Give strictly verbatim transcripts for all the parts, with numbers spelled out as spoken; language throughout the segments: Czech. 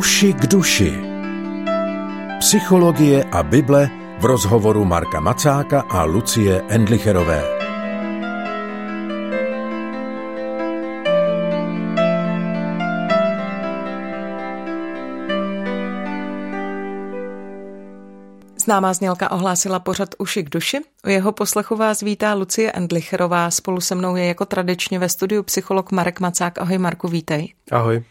Uši k duši. Psychologie a Bible v rozhovoru Marka Macáka a Lucie Endlicherové. Známá znělka ohlásila pořad Uši k duši. U jeho poslechu vás vítá Lucie Endlicherová. Spolu se mnou je jako tradičně ve studiu psycholog Marek Macák. Ahoj Marku, vítej. Ahoj.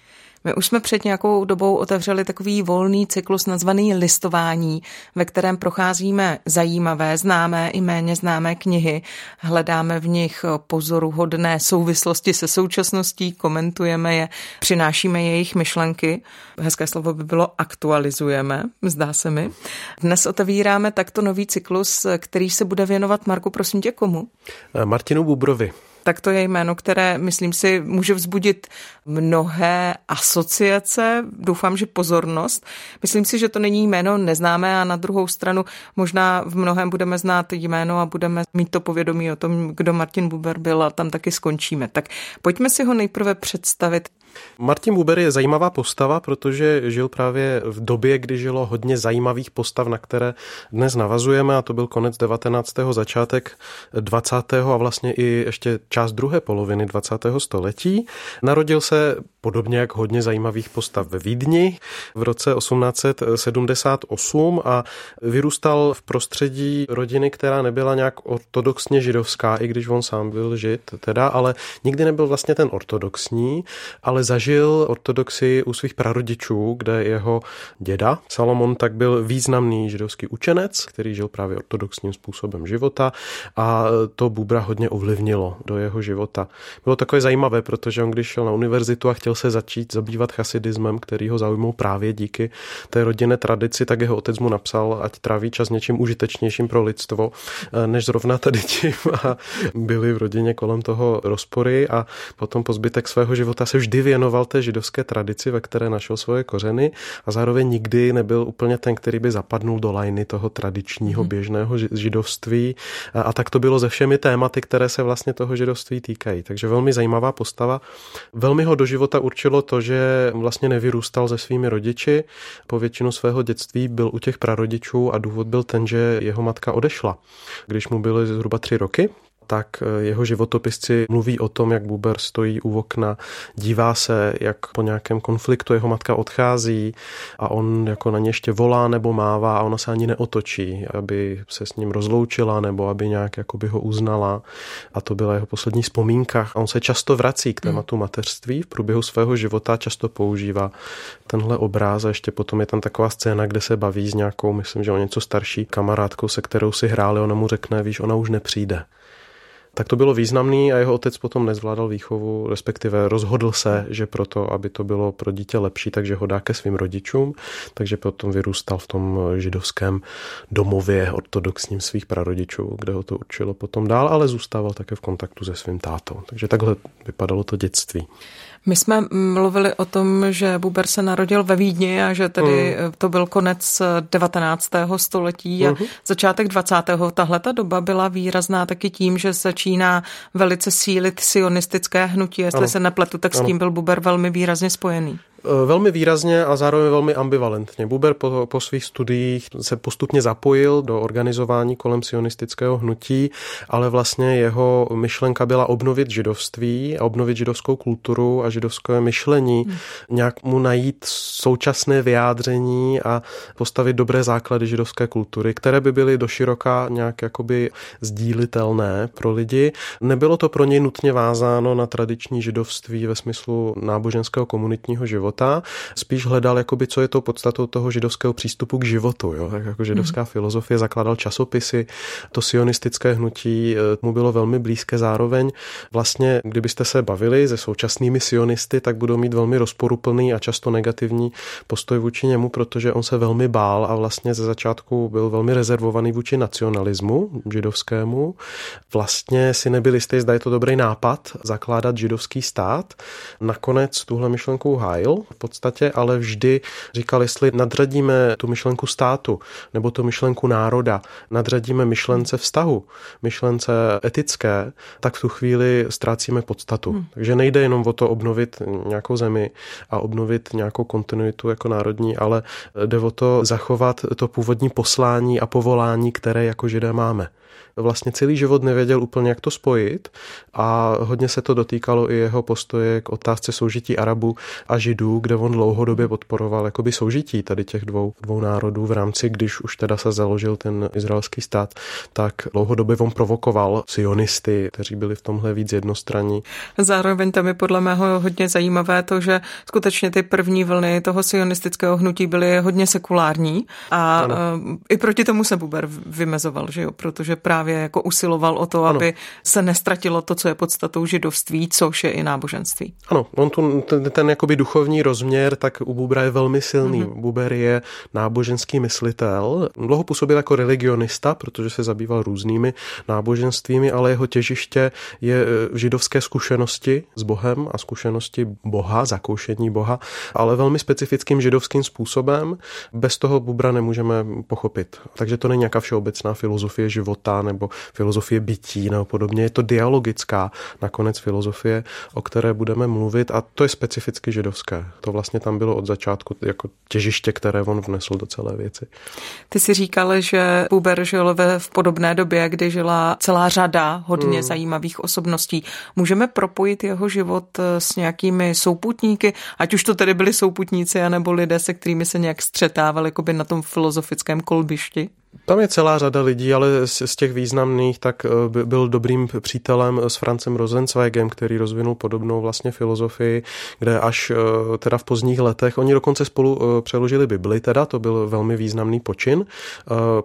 My už jsme před nějakou dobou otevřeli takový volný cyklus nazvaný Listování, ve kterém procházíme zajímavé, známé i méně známé knihy, hledáme v nich pozoruhodné souvislosti se současností, komentujeme je, přinášíme jejich myšlenky. Hezké slovo by bylo aktualizujeme, zdá se mi. Dnes otevíráme takto nový cyklus, který se bude věnovat, Marku, prosím tě, komu? Martinu Buberovi. Tak to je jméno, které, myslím si, může vzbudit mnohé asociace, doufám, že pozornost. Myslím si, že to není jméno neznámé a na druhou stranu možná v mnohém budeme znát jméno a budeme mít to povědomí o tom, kdo Martin Buber byl, a tam taky skončíme. Tak pojďme si ho nejprve představit. Martin Buber je zajímavá postava, protože žil právě v době, kdy žilo hodně zajímavých postav, na které dnes navazujeme, a to byl konec devatenáctého, začátek dvacátého a vlastně i ještě část druhé poloviny dvacátého století. Narodil se podobně jak hodně zajímavých postav ve Vídni v roce osmnáct set sedmdesát osm a vyrůstal v prostředí rodiny, která nebyla nějak ortodoxně židovská, i když on sám byl žid, teda, ale nikdy nebyl vlastně ten ortodoxní, ale zažil ortodoxii u svých prarodičů, kde jeho děda Salomon tak byl významný židovský učenec, který žil právě ortodoxním způsobem života, a to Bubera hodně ovlivnilo do jeho života. Bylo takové zajímavé, protože on, když šel na univerzitu a chtěl se začít zabývat chasidismem, který ho zaujmul právě díky té rodinné tradici, tak jeho otec mu napsal, ať tráví čas něčím užitečnějším pro lidstvo, než zrovna tady tím, a byli v rodině kolem toho rozpory a potom po zbytek svého života se vždy věnoval té židovské tradici, ve které našel svoje kořeny, a zároveň nikdy nebyl úplně ten, který by zapadnul do lajny toho tradičního běžného židovství, a, a tak to bylo se všemi tématy, které se vlastně toho židovství týkají. Takže velmi zajímavá postava. Velmi ho do života určilo to, že vlastně nevyrůstal se svými rodiči. Po většinu svého dětství byl u těch prarodičů a důvod byl ten, že jeho matka odešla, když mu byly zhruba tři roky. Tak jeho životopisci mluví o tom, jak Buber stojí u okna, dívá se, jak po nějakém konfliktu jeho matka odchází a on jako na ně ještě volá nebo mává a ona se ani neotočí, aby se s ním rozloučila nebo aby nějak jakoby ho uznala, a to byla jeho poslední vzpomínka. A on se často vrací k tématu mateřství v průběhu svého života, často používá tenhle obráz, a ještě potom je tam taková scéna, kde se baví s nějakou, myslím, že o něco starší kamarádkou, se kterou si hráli, ona mu řekne, víš, ona už nepřijde. Tak to bylo významný a jeho otec potom nezvládal výchovu, respektive rozhodl se, že proto, aby to bylo pro dítě lepší, takže ho dá ke svým rodičům, takže potom vyrůstal v tom židovském domově ortodoxním svých prarodičů, kde ho to určilo potom dál, ale zůstával také v kontaktu se svým tátou. Takže takhle vypadalo to dětství. My jsme mluvili o tom, že Buber se narodil ve Vídni a že tedy mm. to byl konec devatenáctého století a mm-hmm. začátek dvacátého Tahleta doba byla výrazná taky tím, že začíná velice sílit sionistické hnutí. Jestli ano. se nepletu, tak ano. s tím byl Buber velmi výrazně spojený. Velmi výrazně a zároveň velmi ambivalentně. Buber po, po svých studiích se postupně zapojil do organizování kolem sionistického hnutí, ale vlastně jeho myšlenka byla obnovit židovství a obnovit židovskou kulturu a židovské myšlení, hmm. nějak mu najít současné vyjádření a postavit dobré základy židovské kultury, které by byly doširoka nějak jakoby sdílitelné pro lidi. Nebylo to pro něj nutně vázáno na tradiční židovství ve smyslu náboženského komunitního života. Spíš hledal, jakoby, co je to podstatou toho židovského přístupu k životu. Jo? Tak jako židovská mm-hmm. filozofie, zakládal časopisy, to sionistické hnutí mu bylo velmi blízké zároveň. Vlastně, kdybyste se bavili se současnými sionisty, tak budou mít velmi rozporuplný a často negativní postoj vůči němu, protože on se velmi bál a vlastně ze začátku byl velmi rezervovaný vůči nacionalismu židovskému. Vlastně si nebyl jistý, zda je to dobrý nápad zakládat židovský stát. Nakonec tuhle myšlenku hájil. Kafkou v podstatě, ale vždy říkal, jestli nadřadíme tu myšlenku státu nebo tu myšlenku národa, nadřadíme myšlence vztahu, myšlence etické, tak v tu chvíli ztrácíme podstatu. Hmm. Takže nejde jenom o to obnovit nějakou zemi a obnovit nějakou kontinuitu jako národní, ale jde o to zachovat to původní poslání a povolání, které jako Židé máme. Vlastně celý život nevěděl úplně, jak to spojit a hodně se to dotýkalo i jeho postoje k otázce soužití Arabů a Židů, kde on dlouhodobě podporoval jakoby soužití tady těch dvou, dvou národů v rámci, když už teda se založil ten izraelský stát, tak dlouhodobě on provokoval sionisty, kteří byli v tomhle víc jednostranní. Zároveň tam je podle mého hodně zajímavé to, že skutečně ty první vlny toho sionistického hnutí byly hodně sekulární a ano. I proti tomu se Buber vymezoval, že jo, protože právě jako usiloval o to, ano. aby se nestratilo to, co je podstatou židovství, což je i náboženství. Ano, on tu, ten, ten jakoby duchovní rozměr tak u Bubera je velmi silný. Mm-hmm. Buber je náboženský myslitel, dlouho působil jako religionista, protože se zabýval různými náboženstvími, ale jeho těžiště je v židovské zkušenosti s Bohem a zkušenosti Boha, zakoušení Boha, ale velmi specifickým židovským způsobem. Bez toho Bubera nemůžeme pochopit. Takže to není nějaká všeobecná filozofie života nebo filozofie bytí nebo podobně. Je to dialogická nakonec filozofie, o které budeme mluvit a to je specificky židovské. To vlastně tam bylo od začátku jako těžiště, které on vnesl do celé věci. Ty si říkal, že Buber žil v podobné době, kdy žila celá řada hodně hmm. zajímavých osobností. Můžeme propojit jeho život s nějakými souputníky, ať už to tedy byli souputníci anebo lidé, se kterými se nějak střetávali jakoby na tom filozofickém kolbišti? Tam je celá řada lidí, ale z těch významných tak byl dobrým přítelem s Franzem Rosenzweigem, který rozvinul podobnou vlastně filozofii, kde až teda v pozdních letech, oni dokonce spolu přeložili Bibli, teda to byl velmi významný počin,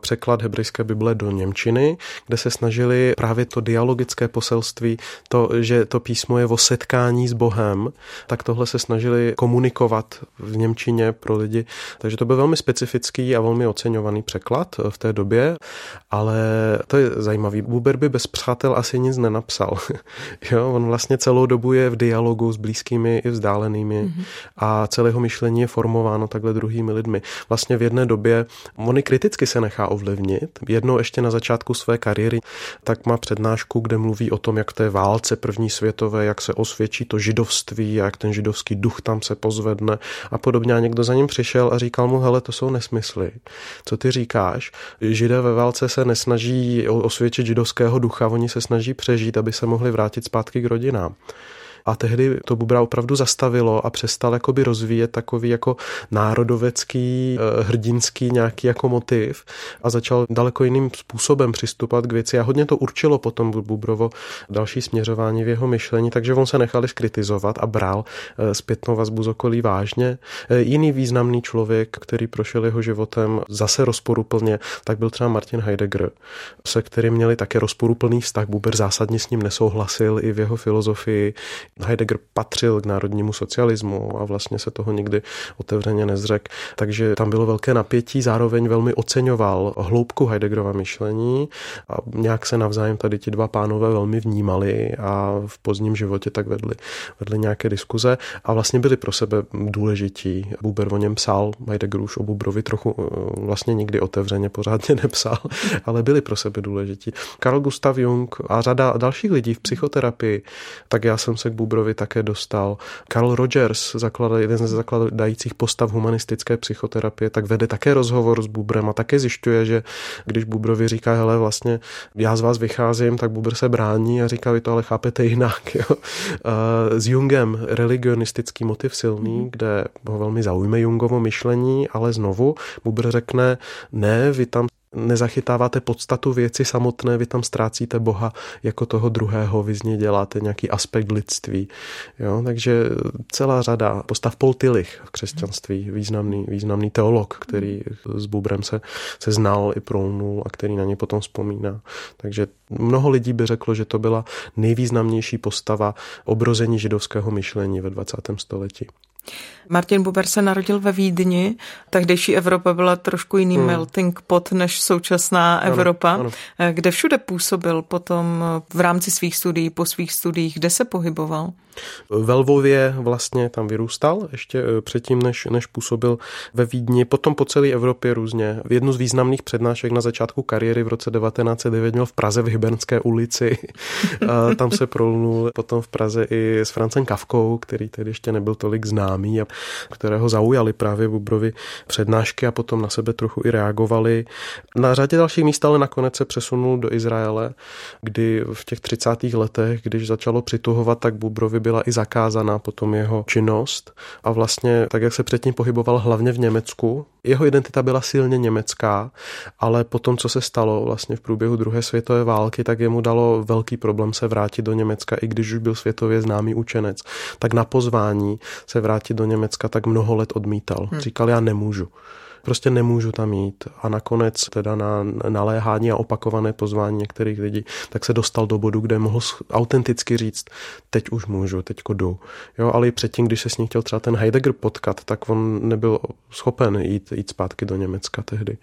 překlad hebrejské Bible do němčiny, kde se snažili právě to dialogické poselství, to, že to písmo je o setkání s Bohem, tak tohle se snažili komunikovat v němčině pro lidi, takže to byl velmi specifický a velmi oceňovaný překlad v té době, ale to je zajímavý. Buber by bez přátel asi nic nenapsal. Jo, on vlastně celou dobu je v dialogu s blízkými i vzdálenými mm-hmm. a celé jeho myšlení je formováno takhle druhými lidmi. Vlastně v jedné době on i kriticky se nechá ovlivnit. Jednou ještě na začátku své kariéry tak má přednášku, kde mluví o tom, jak té válce první světové, jak se osvědčí to židovství, jak ten židovský duch tam se pozvedne a podobně. A někdo za ním přišel a říkal mu, hele, to jsou nesmysly. Co ty říkáš? Židé ve válce se nesnaží osvědčit židovského ducha, oni se snaží přežít, aby se mohli vrátit zpátky k rodinám. A tehdy to Bubera opravdu zastavilo a přestal jakoby rozvíjet takový jako národovecký, hrdinský nějaký jako motiv a začal daleko jiným způsobem přistupovat k věci a hodně to určilo potom Buberovo další směřování v jeho myšlení, takže on se nechal zkritizovat a bral zpětnou vazbu z okolí vážně. Jiný významný člověk, který prošel jeho životem zase rozporuplně, tak byl třeba Martin Heidegger, se kterým měli také rozporuplný vztah. Buber zásadně s ním nesouhlasil i v jeho filozofii. Heidegger patřil k národnímu socialismu a vlastně se toho nikdy otevřeně nezřekl. Takže tam bylo velké napětí, zároveň velmi oceňoval hloubku Heideggerova myšlení a nějak se navzájem tady ti dva pánové velmi vnímali a v pozdním životě tak vedli, vedli nějaké diskuze a vlastně byli pro sebe důležití. Buber o něm psal, Heidegger už o Buberovi trochu vlastně nikdy otevřeně pořádně nepsal, ale byli pro sebe důležití. Carl Gustav Jung a řada dalších lidí v psychoterapii, tak já jsem se k Buberovi také dostal. Carl Rogers, jeden ze zakladajících postav humanistické psychoterapie, tak vede také rozhovor s Buberem a také zjišťuje, že když Buberovi říká, hele, vlastně já z vás vycházím, tak Buber se brání a říká, vy to ale chápete jinak. Jo? S Jungem religionistický motiv silný, kde ho velmi zaujme Jungovo myšlení, ale znovu Buber řekne, ne, vy tam nezachytáváte podstatu věci samotné, vy tam ztrácíte Boha jako toho druhého, vy z něj děláte nějaký aspekt lidství. Jo? Takže celá řada postav. Paul Tillich v křesťanství, významný, významný teolog, který s Buberem se, se znal i prolnul a který na ně potom vzpomíná. Takže mnoho lidí by řeklo, že to byla nejvýznamnější postava obrození židovského myšlení ve dvacátém století. Martin Buber se narodil ve Vídni. Tehdejší Evropa byla trošku jiný hmm. melting pot než současná ano, Evropa, ano. Kde všude působil potom v rámci svých studií, po svých studiích, kde se pohyboval? Ve Lvově vlastně tam vyrůstal ještě předtím, než, než působil ve Vídni, potom po celé Evropě různě. V jednu z významných přednášek na začátku kariéry v roce devatenáct set devět měl v Praze v Hybernské ulici. A tam se prolnul potom v Praze i s Francem Kafkou, který tedy ještě nebyl tolik známý a kterého zaujali právě Buberovy přednášky a potom na sebe trochu i reagovali. Na řadě dalších míst, ale nakonec se přesunul do Izraele, kdy v těch třicátých letech, když začalo přituhovat, tak Buberovi byla i zakázaná potom jeho činnost a vlastně tak, jak se předtím pohyboval hlavně v Německu, jeho identita byla silně německá, ale potom, co se stalo vlastně v průběhu druhé světové války, tak jemu dalo velký problém se vrátit do Německa, i když už byl světově známý učenec. Tak na pozvání se vrátit do Německa tak mnoho let odmítal. Hmm. Říkal, já nemůžu. Prostě nemůžu tam jít. A nakonec teda na naléhání a opakované pozvání některých lidí, tak se dostal do bodu, kde mohl autenticky říct, teď už můžu, teďko jdu. Jo, ale i předtím, když se s ním chtěl třeba ten Heidegger potkat, tak on nebyl schopen jít, jít zpátky do Německa tehdy.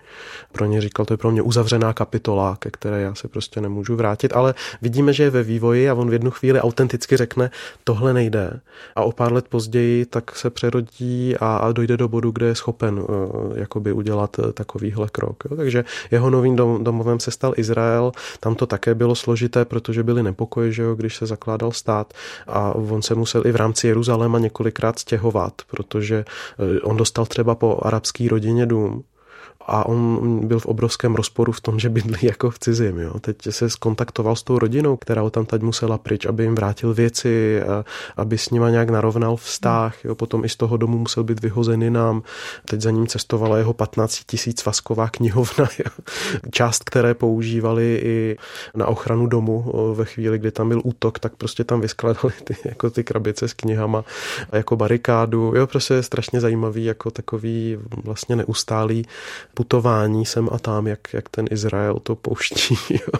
Pro ně říkal, to je pro mě uzavřená kapitola, ke které já se prostě nemůžu vrátit, ale vidíme, že je ve vývoji a on v jednu chvíli autenticky řekne, tohle nejde. A o pár let později tak se přerodí a, a dojde do bodu, kde je schopen jak jakoby udělat takovýhle krok. Jo. Takže jeho novým dom, domovem se stal Izrael, tam to také bylo složité, protože byly nepokoje, že jo, když se zakládal stát a on se musel i v rámci Jeruzaléma několikrát stěhovat, protože on dostal třeba po arabský rodině dům a on byl v obrovském rozporu v tom, že bydlí jako v cizím. Jo. Teď se skontaktoval s tou rodinou, která ho tam teď musela pryč, aby jim vrátil věci, aby s nima nějak narovnal vztah. Jo. Potom i z toho domu musel být vyhozený nám. Teď za ním cestovala jeho patnáct tisíc svazková knihovna. Jo. Část, které používali i na ochranu domu ve chvíli, kdy tam byl útok, tak prostě tam vyskladali ty, jako ty krabice s knihama jako barikádu. Jo, prostě je strašně zajímavý, jako takový vlastně neustálý putování sem a tam, jak, jak ten Izrael to pouští, jo.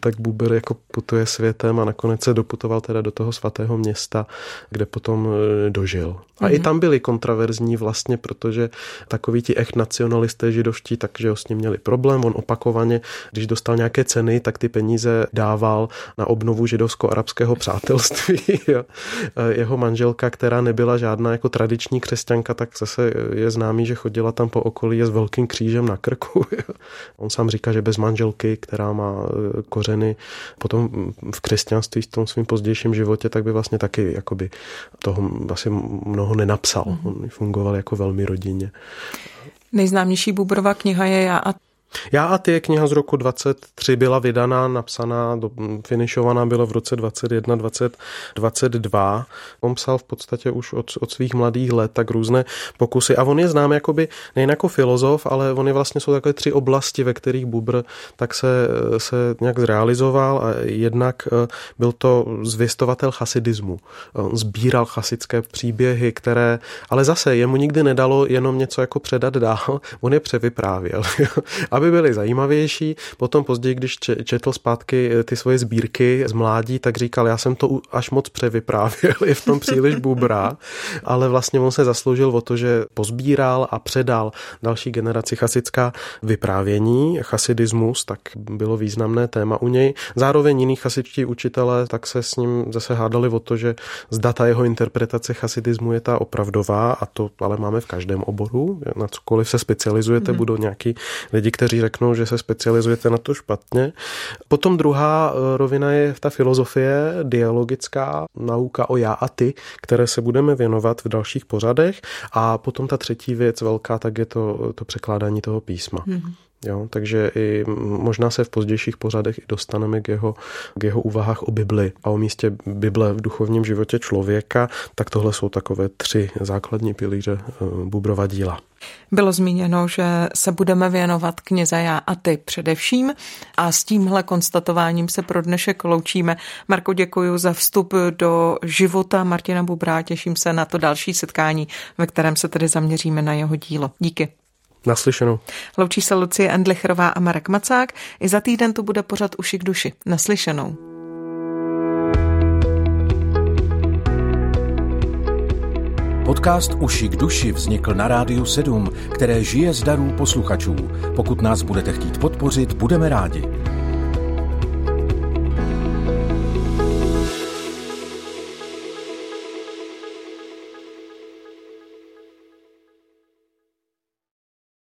Tak Buber jako putuje světem a nakonec se doputoval teda do toho svatého města, kde potom dožil. A mm-hmm. i tam byli kontraverzní vlastně, protože takoví ti echt nacionalisté židovští, takže ho s ním měli problém. On opakovaně, když dostal nějaké ceny, tak ty peníze dával na obnovu židovsko-arabského přátelství. Jo. Jeho manželka, která nebyla žádná jako tradiční křesťanka, tak zase je známý, že chodila tam po okolí, je s velkým křížem na krku. Jo. On sám říká, že bez manželky, která má kořeny potom v křesťanství v tom svým pozdějším životě, tak by vlastně taky jakoby toho asi mnoho ho nenapsal. On fungoval jako velmi rodinně. Nejznámější Buberova kniha je Já a Ty. Já a Ty je kniha z roku dvacet tři, byla vydaná, napsaná, do, finišovaná byla v roce dvacet jedna, dvacet dva. On psal v podstatě už od, od svých mladých let tak různé pokusy. A on je znám jakoby, nejen jako filozof, ale on je vlastně, jsou takové tři oblasti, ve kterých Buber tak se, se nějak zrealizoval. A jednak byl to zvěstovatel chasidismu. On sbíral chasidské příběhy, které, ale zase jemu nikdy nedalo jenom něco jako předat dál. On je převyprávěl, aby byly zajímavější. Potom později, když četl zpátky ty svoje sbírky z mládí, tak říkal, já jsem to až moc převyprávěl, je v tom příliš Bubera, ale vlastně on se zasloužil o to, že pozbíral a předal další generaci chasidská vyprávění. Chasidismus tak bylo významné téma u něj. Zároveň jiní chasidští učitelé tak se s ním zase hádali o to, že zda ta jeho interpretace chasidismu je ta opravdová, a to ale máme v každém oboru, na cokoliv se specializujete, mm-hmm. budou nějaký lidi, kteří řeknou, že se specializujete na to špatně. Potom druhá rovina je ta filozofie, dialogická nauka o já a ty, které se budeme věnovat v dalších pořadech. A potom ta třetí věc velká, tak je to, to překládání toho písma. Mm-hmm. Jo, takže i možná se v pozdějších pořadech i dostaneme k jeho, k jeho úvahách o Bibli a o místě Bible v duchovním životě člověka, tak tohle jsou takové tři základní pilíře Buberova díla. Bylo zmíněno, že se budeme věnovat knize Já a ty především, a s tímhle konstatováním se pro dnešek loučíme. Marko, děkuji za vstup do života Martina Bubera, těším se na to další setkání, ve kterém se tedy zaměříme na jeho dílo. Díky. Naslyšenou. Loučí se Lucie Endlicherová a Marek Macák. I za týden tu bude pořad Uši k duši. Naslyšenou. Podcast Uši k duši vznikl na Rádiu sedm, které žije z darů posluchačů. Pokud nás budete chtít podpořit, budeme rádi.